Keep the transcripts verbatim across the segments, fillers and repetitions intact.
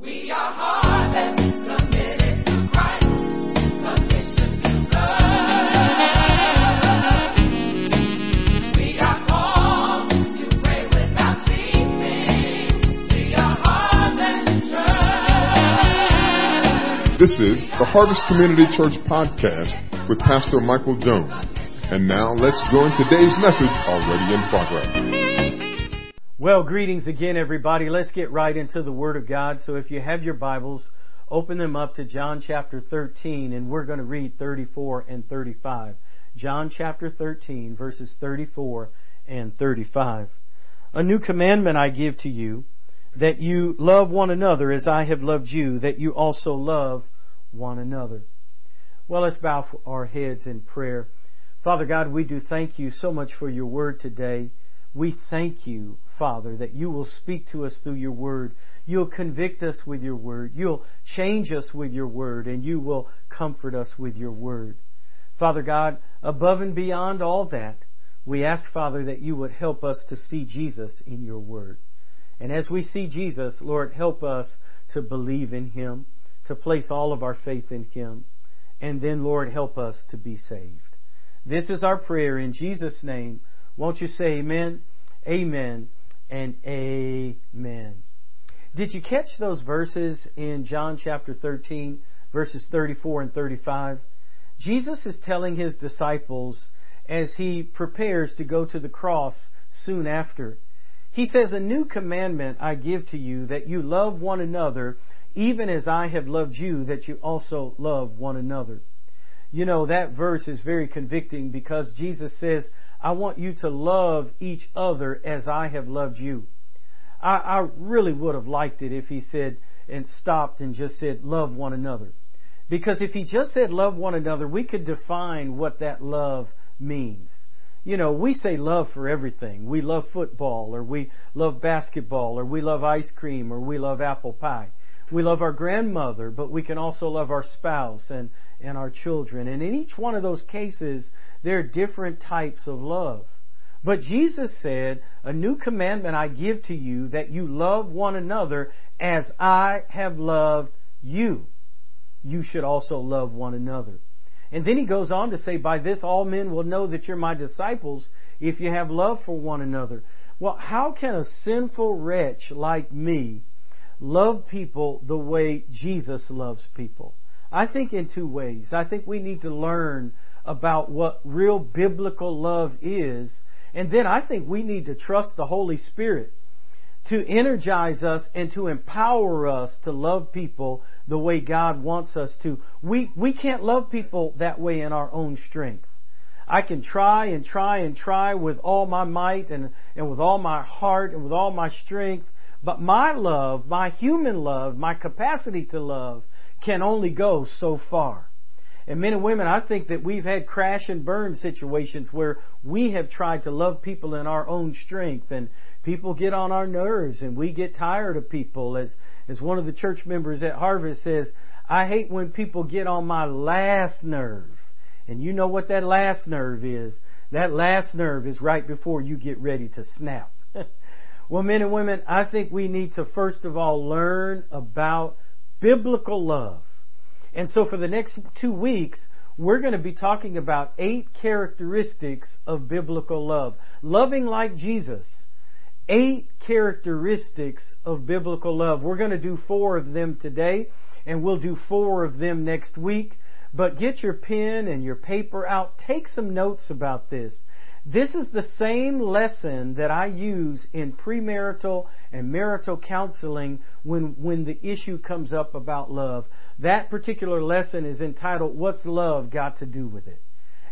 We are harvest. This is the Harvest Community Church podcast with Pastor Michael Jones. And now let's join today's message already in progress. Well, greetings again, everybody. Let's get right into the Word of God. So if you have your Bibles, open them up to John chapter thirteen, and we're going to read thirty-four and thirty-five. John chapter thirteen, verses thirty-four and thirty-five. A new commandment I give to you, that you love one another as I have loved you, that you also love one another. Well, let's bow our heads in prayer. Father God, we do thank you so much for your word today. We thank you, Father, that you will speak to us through your word. You'll convict us with your word. You'll change us with your word, and you will comfort us with your word. Father God, above and beyond all that, we ask, Father, that you would help us to see Jesus in your word. And as we see Jesus, Lord, help us to believe in Him, to place all of our faith in Him, and then, Lord, help us to be saved. This is our prayer in Jesus' name. Won't you say amen, amen, and amen. Did you catch those verses in John chapter thirteen, verses thirty-four and thirty-five? Jesus is telling His disciples as He prepares to go to the cross soon after. He says, a new commandment I give to you, that you love one another, even as I have loved you, that you also love one another. You know, that verse is very convicting because Jesus says, I want you to love each other as I have loved you. I, I really would have liked it if he said and stopped and just said, love one another. Because if he just said, love one another, we could define what that love means. You know, we say love for everything. We love football, or we love basketball, or we love ice cream, or we love apple pie. We love our grandmother, but we can also love our spouse and, and our children. And in each one of those cases, there are different types of love. But Jesus said, a new commandment I give to you, that you love one another as I have loved you. You should also love one another. And then he goes on to say, by this all men will know that you're my disciples, if you have love for one another. Well, how can a sinful wretch like me love people the way Jesus loves people? I think in two ways. I think we need to learn about what real biblical love is. And then I think we need to trust the Holy Spirit to energize us and to empower us to love people the way God wants us to. We we can't love people that way in our own strength. I can try and try and try with all my might and, and with all my heart and with all my strength, but my love, my human love, my capacity to love can only go so far. And men and women, I think that we've had crash and burn situations where we have tried to love people in our own strength, and people get on our nerves and we get tired of people. As as one of the church members at Harvest says, I hate when people get on my last nerve. And you know what that last nerve is. That last nerve is right before you get ready to snap. Well, men and women, I think we need to first of all learn about biblical love. And so for the next two weeks, we're going to be talking about eight characteristics of biblical love. Loving like Jesus. Eight characteristics of biblical love. We're going to do four of them today, and we'll do four of them next week. But get your pen and your paper out. Take some notes about this. This is the same lesson that I use in premarital and marital counseling when, when the issue comes up about love. That particular lesson is entitled, What's Love Got to Do With It?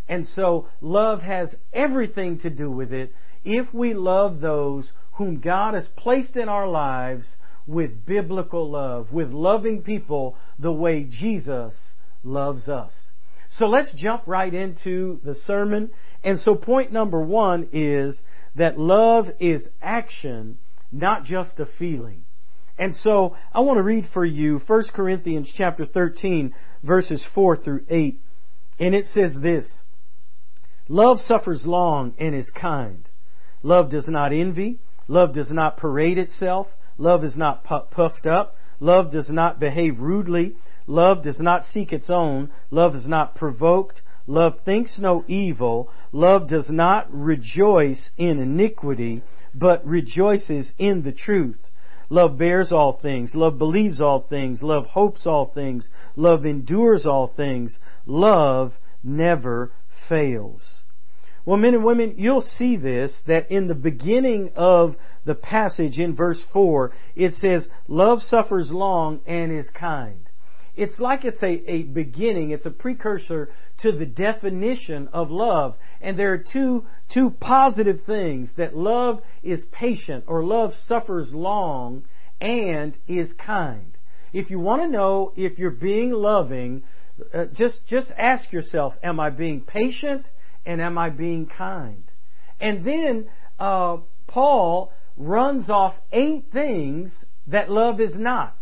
And so love has everything to do with it if we love those whom God has placed in our lives with biblical love, with loving people the way Jesus loves us. So let's jump right into the sermon. And so point number one is that love is action, not just a feeling. And so I want to read for you First Corinthians chapter thirteen, verses four through eight. And it says this, love suffers long and is kind. Love does not envy. Love does not parade itself. Love is not puffed up. Love does not behave rudely. Love does not seek its own. Love is not provoked. Love thinks no evil. Love does not rejoice in iniquity, but rejoices in the truth. Love bears all things. Love believes all things. Love hopes all things. Love endures all things. Love never fails. Well, men and women, you'll see this, that in the beginning of the passage in verse four, it says, love suffers long and is kind. It's like it's a, a beginning, it's a precursor to the definition of love. And there are two, two positive things, that love is patient, or love suffers long and is kind. If you want to know if you're being loving, uh, just, just ask yourself, am I being patient and am I being kind? And then uh, Paul runs off eight things that love is not.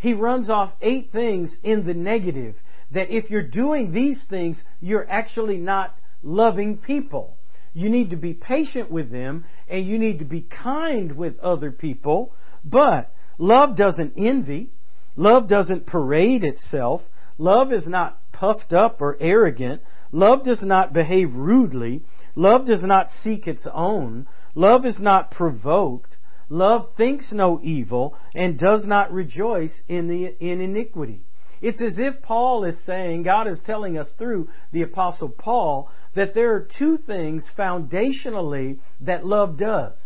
He runs off eight things in the negative, that if you're doing these things, you're actually not loving people. You need to be patient with them, and you need to be kind with other people. But love doesn't envy. Love doesn't parade itself. Love is not puffed up or arrogant. Love does not behave rudely. Love does not seek its own. Love is not provoked. Love thinks no evil and does not rejoice in the in iniquity. It's as if Paul is saying, God is telling us through the Apostle Paul, that there are two things foundationally that love does.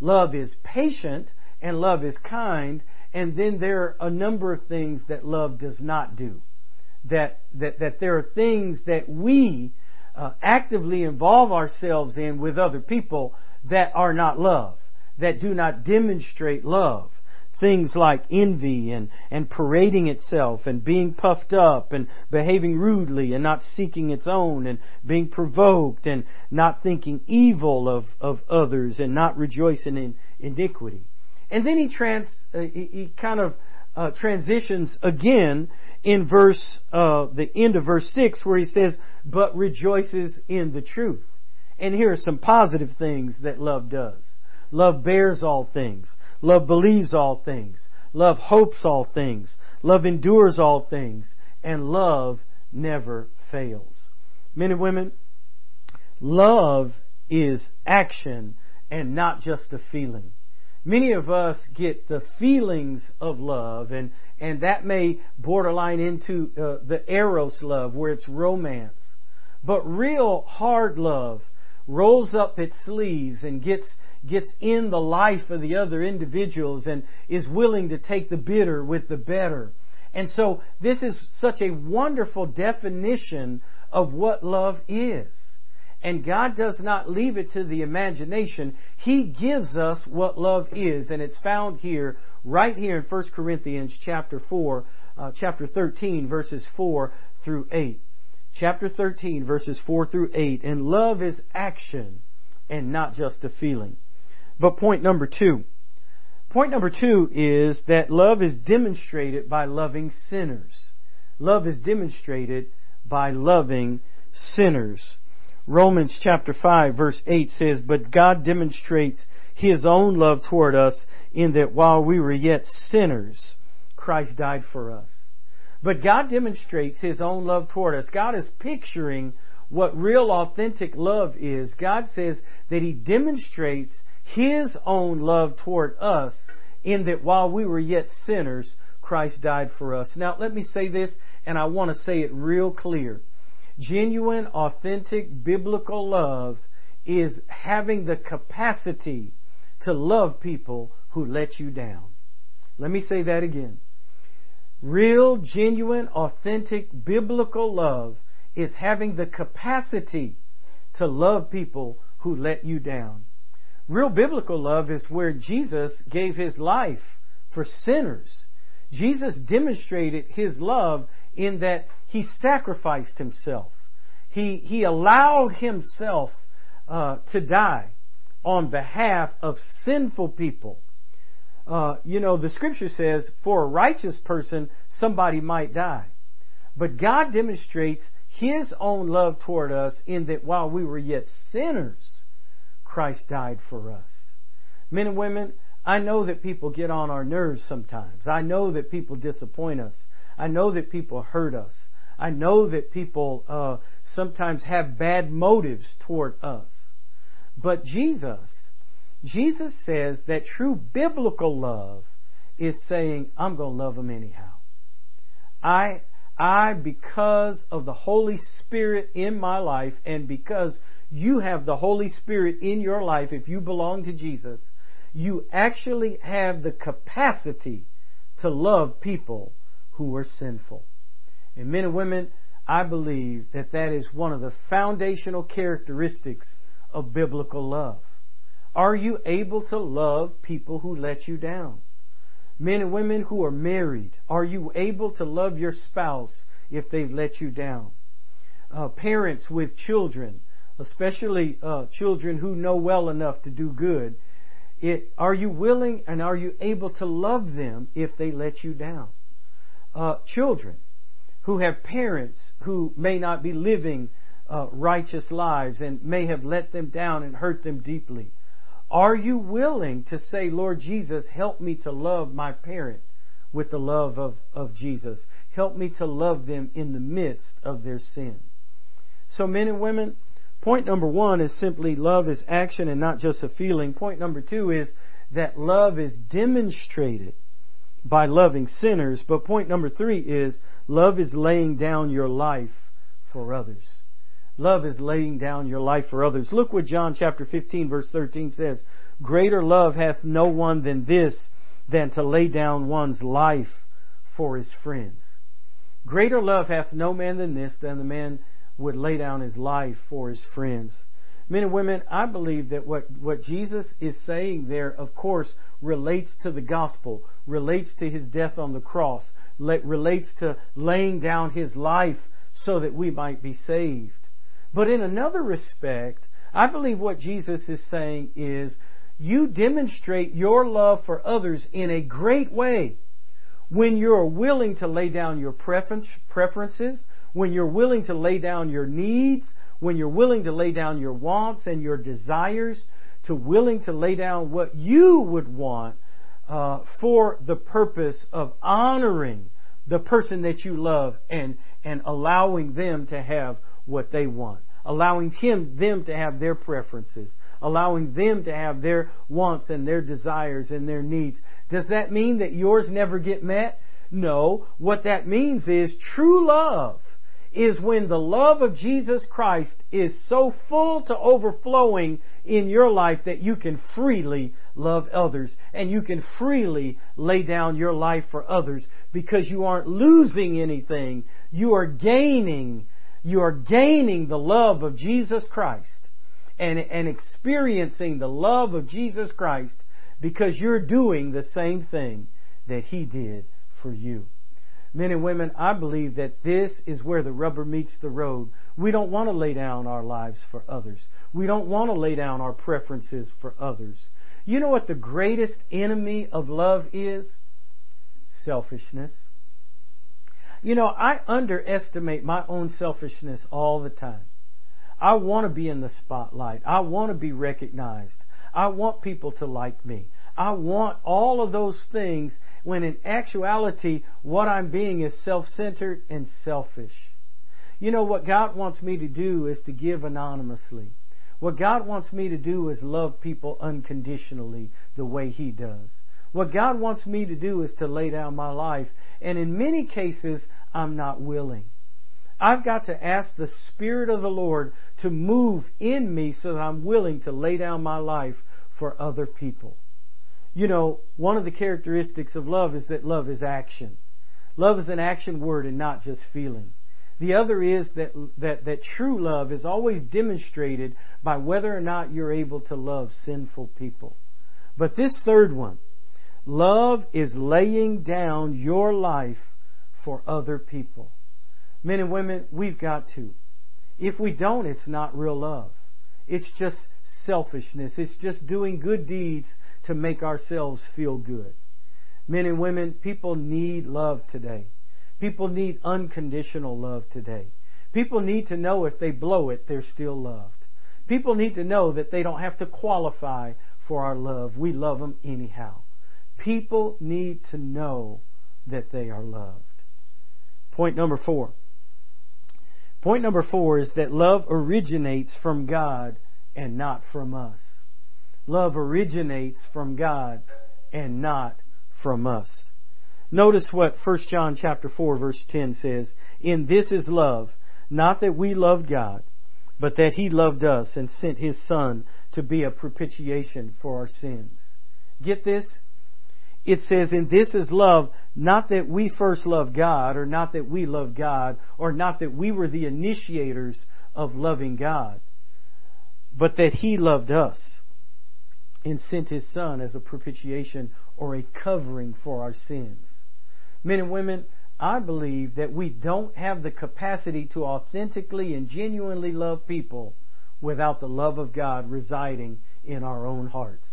Love is patient and love is kind, and then there are a number of things that love does not do. That, that, that there are things that we uh, actively involve ourselves in with other people that are not love, that do not demonstrate love. Things like envy and, and parading itself, and being puffed up, and behaving rudely, and not seeking its own, and being provoked, and not thinking evil of, of others, and not rejoicing in iniquity. And then he trans uh, he, he kind of uh, transitions again in verse uh, the end of verse six, where he says, "But rejoices in the truth." And here are some positive things that love does. Love bears all things. Love believes all things. Love hopes all things. Love endures all things. And love never fails. Men and women, love is action and not just a feeling. Many of us get the feelings of love, and, and that may borderline into uh, the eros love, where it's romance. But real hard love rolls up its sleeves and gets gets in the life of the other individuals, and is willing to take the bitter with the better. And so this is such a wonderful definition of what love is. And God does not leave it to the imagination. He gives us what love is, and it's found here, right here in First Corinthians chapter four, uh, chapter thirteen, verses four through eight. Chapter thirteen, verses four through eight. And love is action and not just a feeling. But point number two. Point number two is that love is demonstrated by loving sinners. Love is demonstrated by loving sinners. Romans chapter five verse eight says, "But God demonstrates His own love toward us, in that while we were yet sinners, Christ died for us." But God demonstrates His own love toward us. God is picturing what real authentic love is. God says that He demonstrates His own love toward us, in that while we were yet sinners, Christ died for us. Now, let me say this, and I want to say it real clear. Genuine, authentic, biblical love is having the capacity to love people who let you down. Let me say that again. Real, genuine, authentic, biblical love is having the capacity to love people who let you down. Real biblical love is where Jesus gave His life for sinners. Jesus demonstrated His love in that He sacrificed Himself. He, he allowed Himself uh, to die on behalf of sinful people. Uh, you know, the Scripture says, for a righteous person, somebody might die. But God demonstrates His own love toward us, in that while we were yet sinners, Christ died for us. Men and women, I know that people get on our nerves sometimes. I know that people disappoint us. I know that people hurt us. I know that people uh, sometimes have bad motives toward us. But Jesus, Jesus says that true biblical love is saying, I'm going to love them anyhow. I, I, because of the Holy Spirit in my life, and because you have the Holy Spirit in your life, if you belong to Jesus, you actually have the capacity to love people who are sinful. And men and women, I believe that that is one of the foundational characteristics of biblical love. Are you able to love people who let you down? Men and women who are married, are you able to love your spouse if they've let you down? Uh, parents with children, especially uh, children who know well enough to do good, it, are you willing and are you able to love them if they let you down? Uh, children who have parents who may not be living uh, righteous lives and may have let them down and hurt them deeply. Are you willing to say, Lord Jesus, help me to love my parent with the love of, of Jesus? Help me to love them in the midst of their sin. So men and women, point number one is simply love is action and not just a feeling. Point number two is that love is demonstrated by loving sinners. But point number three is love is laying down your life for others. Love is laying down your life for others. Look what John chapter fifteen verse thirteen says. Greater love hath no one than this, than to lay down one's life for his friends. Greater love hath no man than this, than the man would lay down his life for his friends. Men and women, I believe that what, what Jesus is saying there, of course, relates to the gospel, relates to his death on the cross, relates to laying down his life so that we might be saved. But in another respect, I believe what Jesus is saying is, you demonstrate your love for others in a great way when you're willing to lay down your preference, preferences, when you're willing to lay down your needs, when you're willing to lay down your wants and your desires, to willing to lay down what you would want uh, for the purpose of honoring the person that you love and, and allowing them to have what they want, allowing him, them to have their preferences, allowing them to have their wants and their desires and their needs. Does that mean that yours never get met? No. What that means is true love is when the love of Jesus Christ is so full to overflowing in your life that you can freely love others and you can freely lay down your life for others because you aren't losing anything. You are gaining You are gaining the love of Jesus Christ and, and experiencing the love of Jesus Christ because you're doing the same thing that He did for you. Men and women, I believe that this is where the rubber meets the road. We don't want to lay down our lives for others. We don't want to lay down our preferences for others. You know what the greatest enemy of love is? Selfishness. You know, I underestimate my own selfishness all the time. I want to be in the spotlight. I want to be recognized. I want people to like me. I want all of those things when in actuality what I'm being is self-centered and selfish. You know, what God wants me to do is to give anonymously. What God wants me to do is love people unconditionally the way He does. What God wants me to do is to lay down my life. And in many cases, I'm not willing. I've got to ask the Spirit of the Lord to move in me so that I'm willing to lay down my life for other people. You know, one of the characteristics of love is that love is action. Love is an action word and not just feeling. The other is that, that, that true love is always demonstrated by whether or not you're able to love sinful people. But this third one, love is laying down your life for other people. Men and women, we've got to. If we don't, it's not real love. It's just selfishness. It's just doing good deeds to make ourselves feel good. Men and women, people need love today. People need unconditional love today. People need to know if they blow it, they're still loved. People need to know that they don't have to qualify for our love. We love them anyhow. People need to know that they are loved. Point number four. Point number four is that love originates from God and not from us. Love originates from God and not from us. Notice what First John chapter four verse ten says. In this is love, not that we loved God, but that He loved us and sent His Son to be a propitiation for our sins. Get this? It says, and this is love, not that we first loved God, or not that we loved God, or not that we were the initiators of loving God, but that He loved us and sent His Son as a propitiation or a covering for our sins. Men and women, I believe that we don't have the capacity to authentically and genuinely love people without the love of God residing in our own hearts.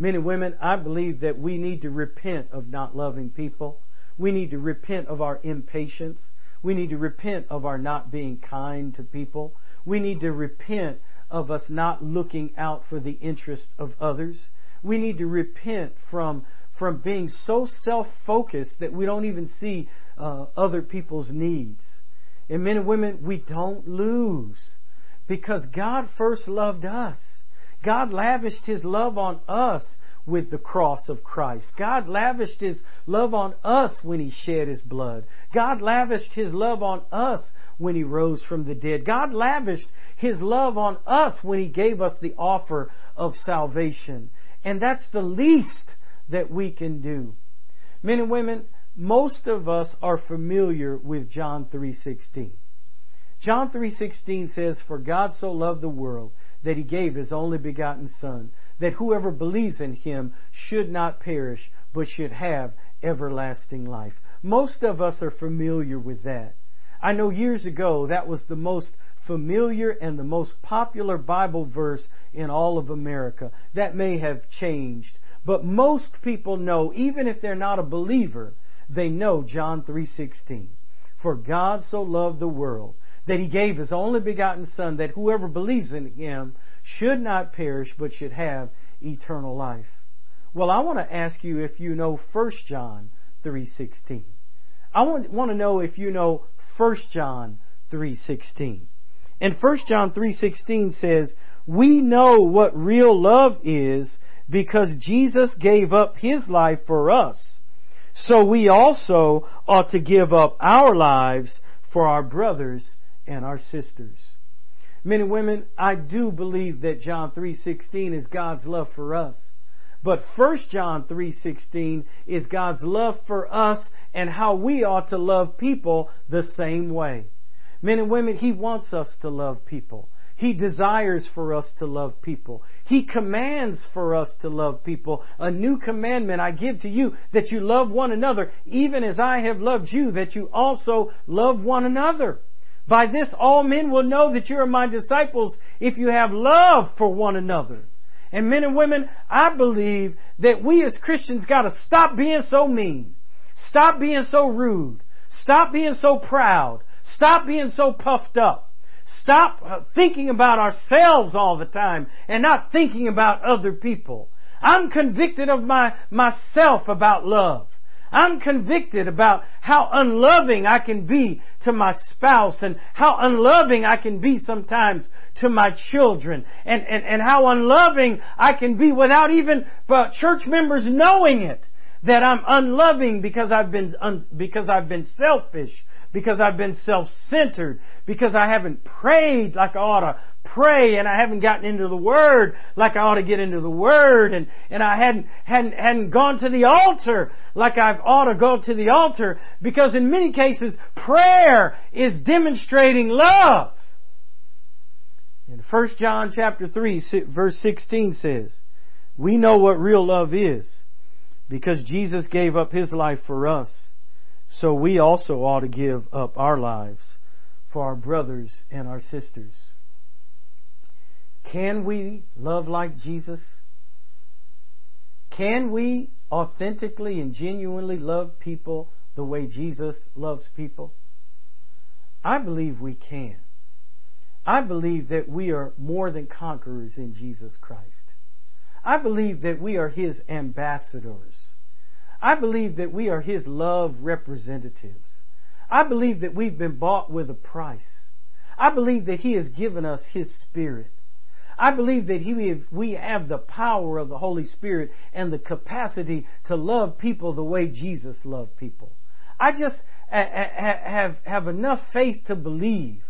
Men and women, I believe that we need to repent of not loving people. We need to repent of our impatience. We need to repent of our not being kind to people. We need to repent of us not looking out for the interest of others. We need to repent from, from being so self-focused that we don't even see uh, other people's needs. And men and women, we don't lose because God first loved us. God lavished His love on us with the cross of Christ. God lavished His love on us when He shed His blood. God lavished His love on us when He rose from the dead. God lavished His love on us when He gave us the offer of salvation. And that's the least that we can do. Men and women, most of us are familiar with John three sixteen. John three sixteen says, for God so loved the world that He gave His only begotten Son, that whoever believes in Him should not perish, but should have everlasting life. Most of us are familiar with that. I know years ago that was the most familiar and the most popular Bible verse in all of America. That may have changed, but most people know, even if they're not a believer, they know John three sixteen. For God so loved the world that He gave His only begotten Son, that whoever believes in Him should not perish, but should have eternal life. Well, I want to ask you if you know First John three sixteen. I want, want to know if you know First John three sixteen. And First John three sixteen says, we know what real love is because Jesus gave up His life for us. So we also ought to give up our lives for our brothers and our sisters. Men and women, I do believe that John three sixteen is God's love for us. But First John three sixteen is God's love for us and how we ought to love people the same way. Men and women, He wants us to love people. He desires for us to love people. He commands for us to love people. A new commandment I give to you, that you love one another, even as I have loved you, that you also love one another. By this all men will know that you are my disciples if you have love for one another. And men and women, I believe that we as Christians got to stop being so mean. Stop being so rude. Stop being so proud. Stop being so puffed up. Stop thinking about ourselves all the time and not thinking about other people. I'm convicted of my myself about love. I'm convicted about how unloving I can be to my spouse, and how unloving I can be sometimes to my children, and, and, and how unloving I can be without even uh, church members knowing it, that I'm unloving because I've been un, because I've been selfish, because I've been self-centered, because I haven't prayed like I ought to pray, and I haven't gotten into the Word like I ought to get into the Word, and, and I hadn't, hadn't, hadn't gone to the altar like I ought to go to the altar, because in many cases, prayer is demonstrating love. And First John chapter three, verse sixteen says, we know what real love is because Jesus gave up His life for us. So we also ought to give up our lives for our brothers and our sisters. Can we love like Jesus? Can we authentically and genuinely love people the way Jesus loves people? I believe we can. I believe that we are more than conquerors in Jesus Christ. I believe that we are His ambassadors. I believe that we are His love representatives. I believe that we've been bought with a price. I believe that He has given us His Spirit. I believe that he, we have the power of the Holy Spirit and the capacity to love people the way Jesus loved people. I just have, have enough faith to believe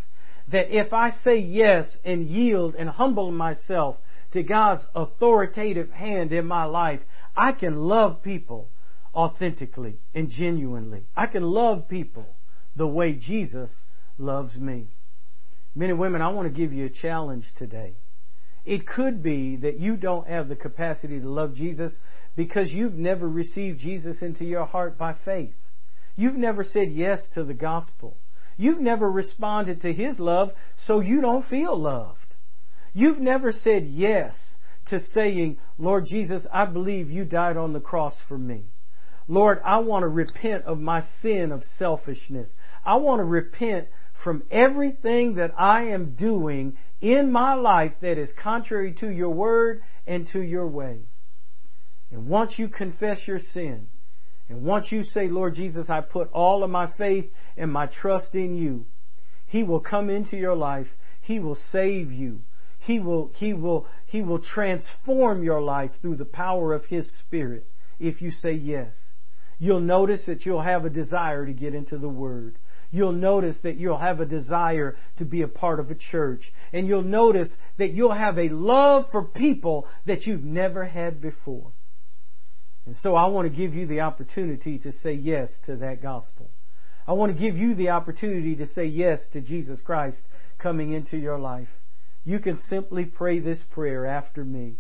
that if I say yes and yield and humble myself to God's authoritative hand in my life, I can love people authentically and genuinely. I can love people the way Jesus loves me. Men and women, I want to give you a challenge today. It could be that you don't have the capacity to love Jesus because you've never received Jesus into your heart by faith. You've never said yes to the gospel. You've never responded to His love, so you don't feel loved. You've never said yes to saying, Lord Jesus, I believe you died on the cross for me. Lord, I want to repent of my sin of selfishness. I want to repent from everything that I am doing in my life that is contrary to your word and to your way. And once you confess your sin, and once you say, Lord Jesus, I put all of my faith and my trust in you, He will come into your life. He will save you. He will, He will, He will transform your life through the power of His Spirit if you say yes. You'll notice that you'll have a desire to get into the Word. You'll notice that you'll have a desire to be a part of a church. And you'll notice that you'll have a love for people that you've never had before. And so I want to give you the opportunity to say yes to that gospel. I want to give you the opportunity to say yes to Jesus Christ coming into your life. You can simply pray this prayer after me.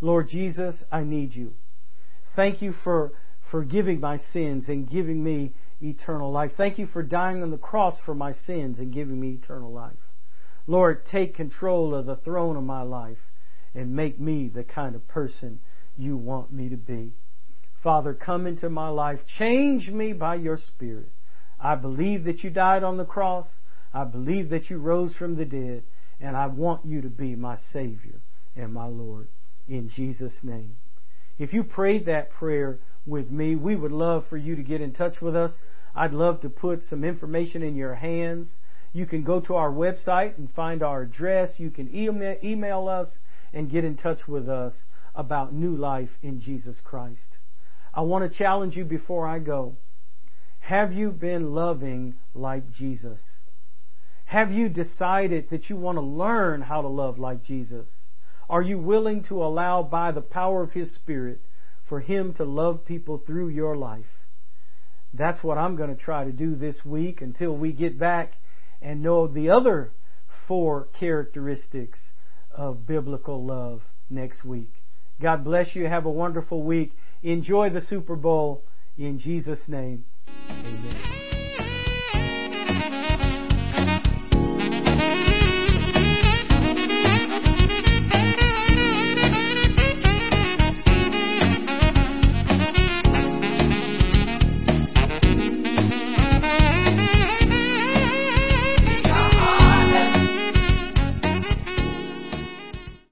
Lord Jesus, I need you. Thank you for forgiving my sins and giving me eternal life. Thank you for dying on the cross for my sins and giving me eternal life. Lord, take control of the throne of my life and make me the kind of person you want me to be. Father, come into my life. Change me by your Spirit. I believe that you died on the cross. I believe that you rose from the dead. And I want you to be my Savior and my Lord. In Jesus' name. If you prayed that prayer with me, we would love for you to get in touch with us. I'd love to put some information in your hands. You can go to our website and find our address. You can email us and get in touch with us about new life in Jesus Christ. I want to challenge you before I go. Have you been loving like Jesus? Have you decided that you want to learn how to love like Jesus? Are you willing to allow, by the power of His Spirit, for Him to love people through your life? That's what I'm going to try to do this week until we get back and know the other four characteristics of biblical love next week. God bless you. Have a wonderful week. Enjoy the Super Bowl. In Jesus' name, amen.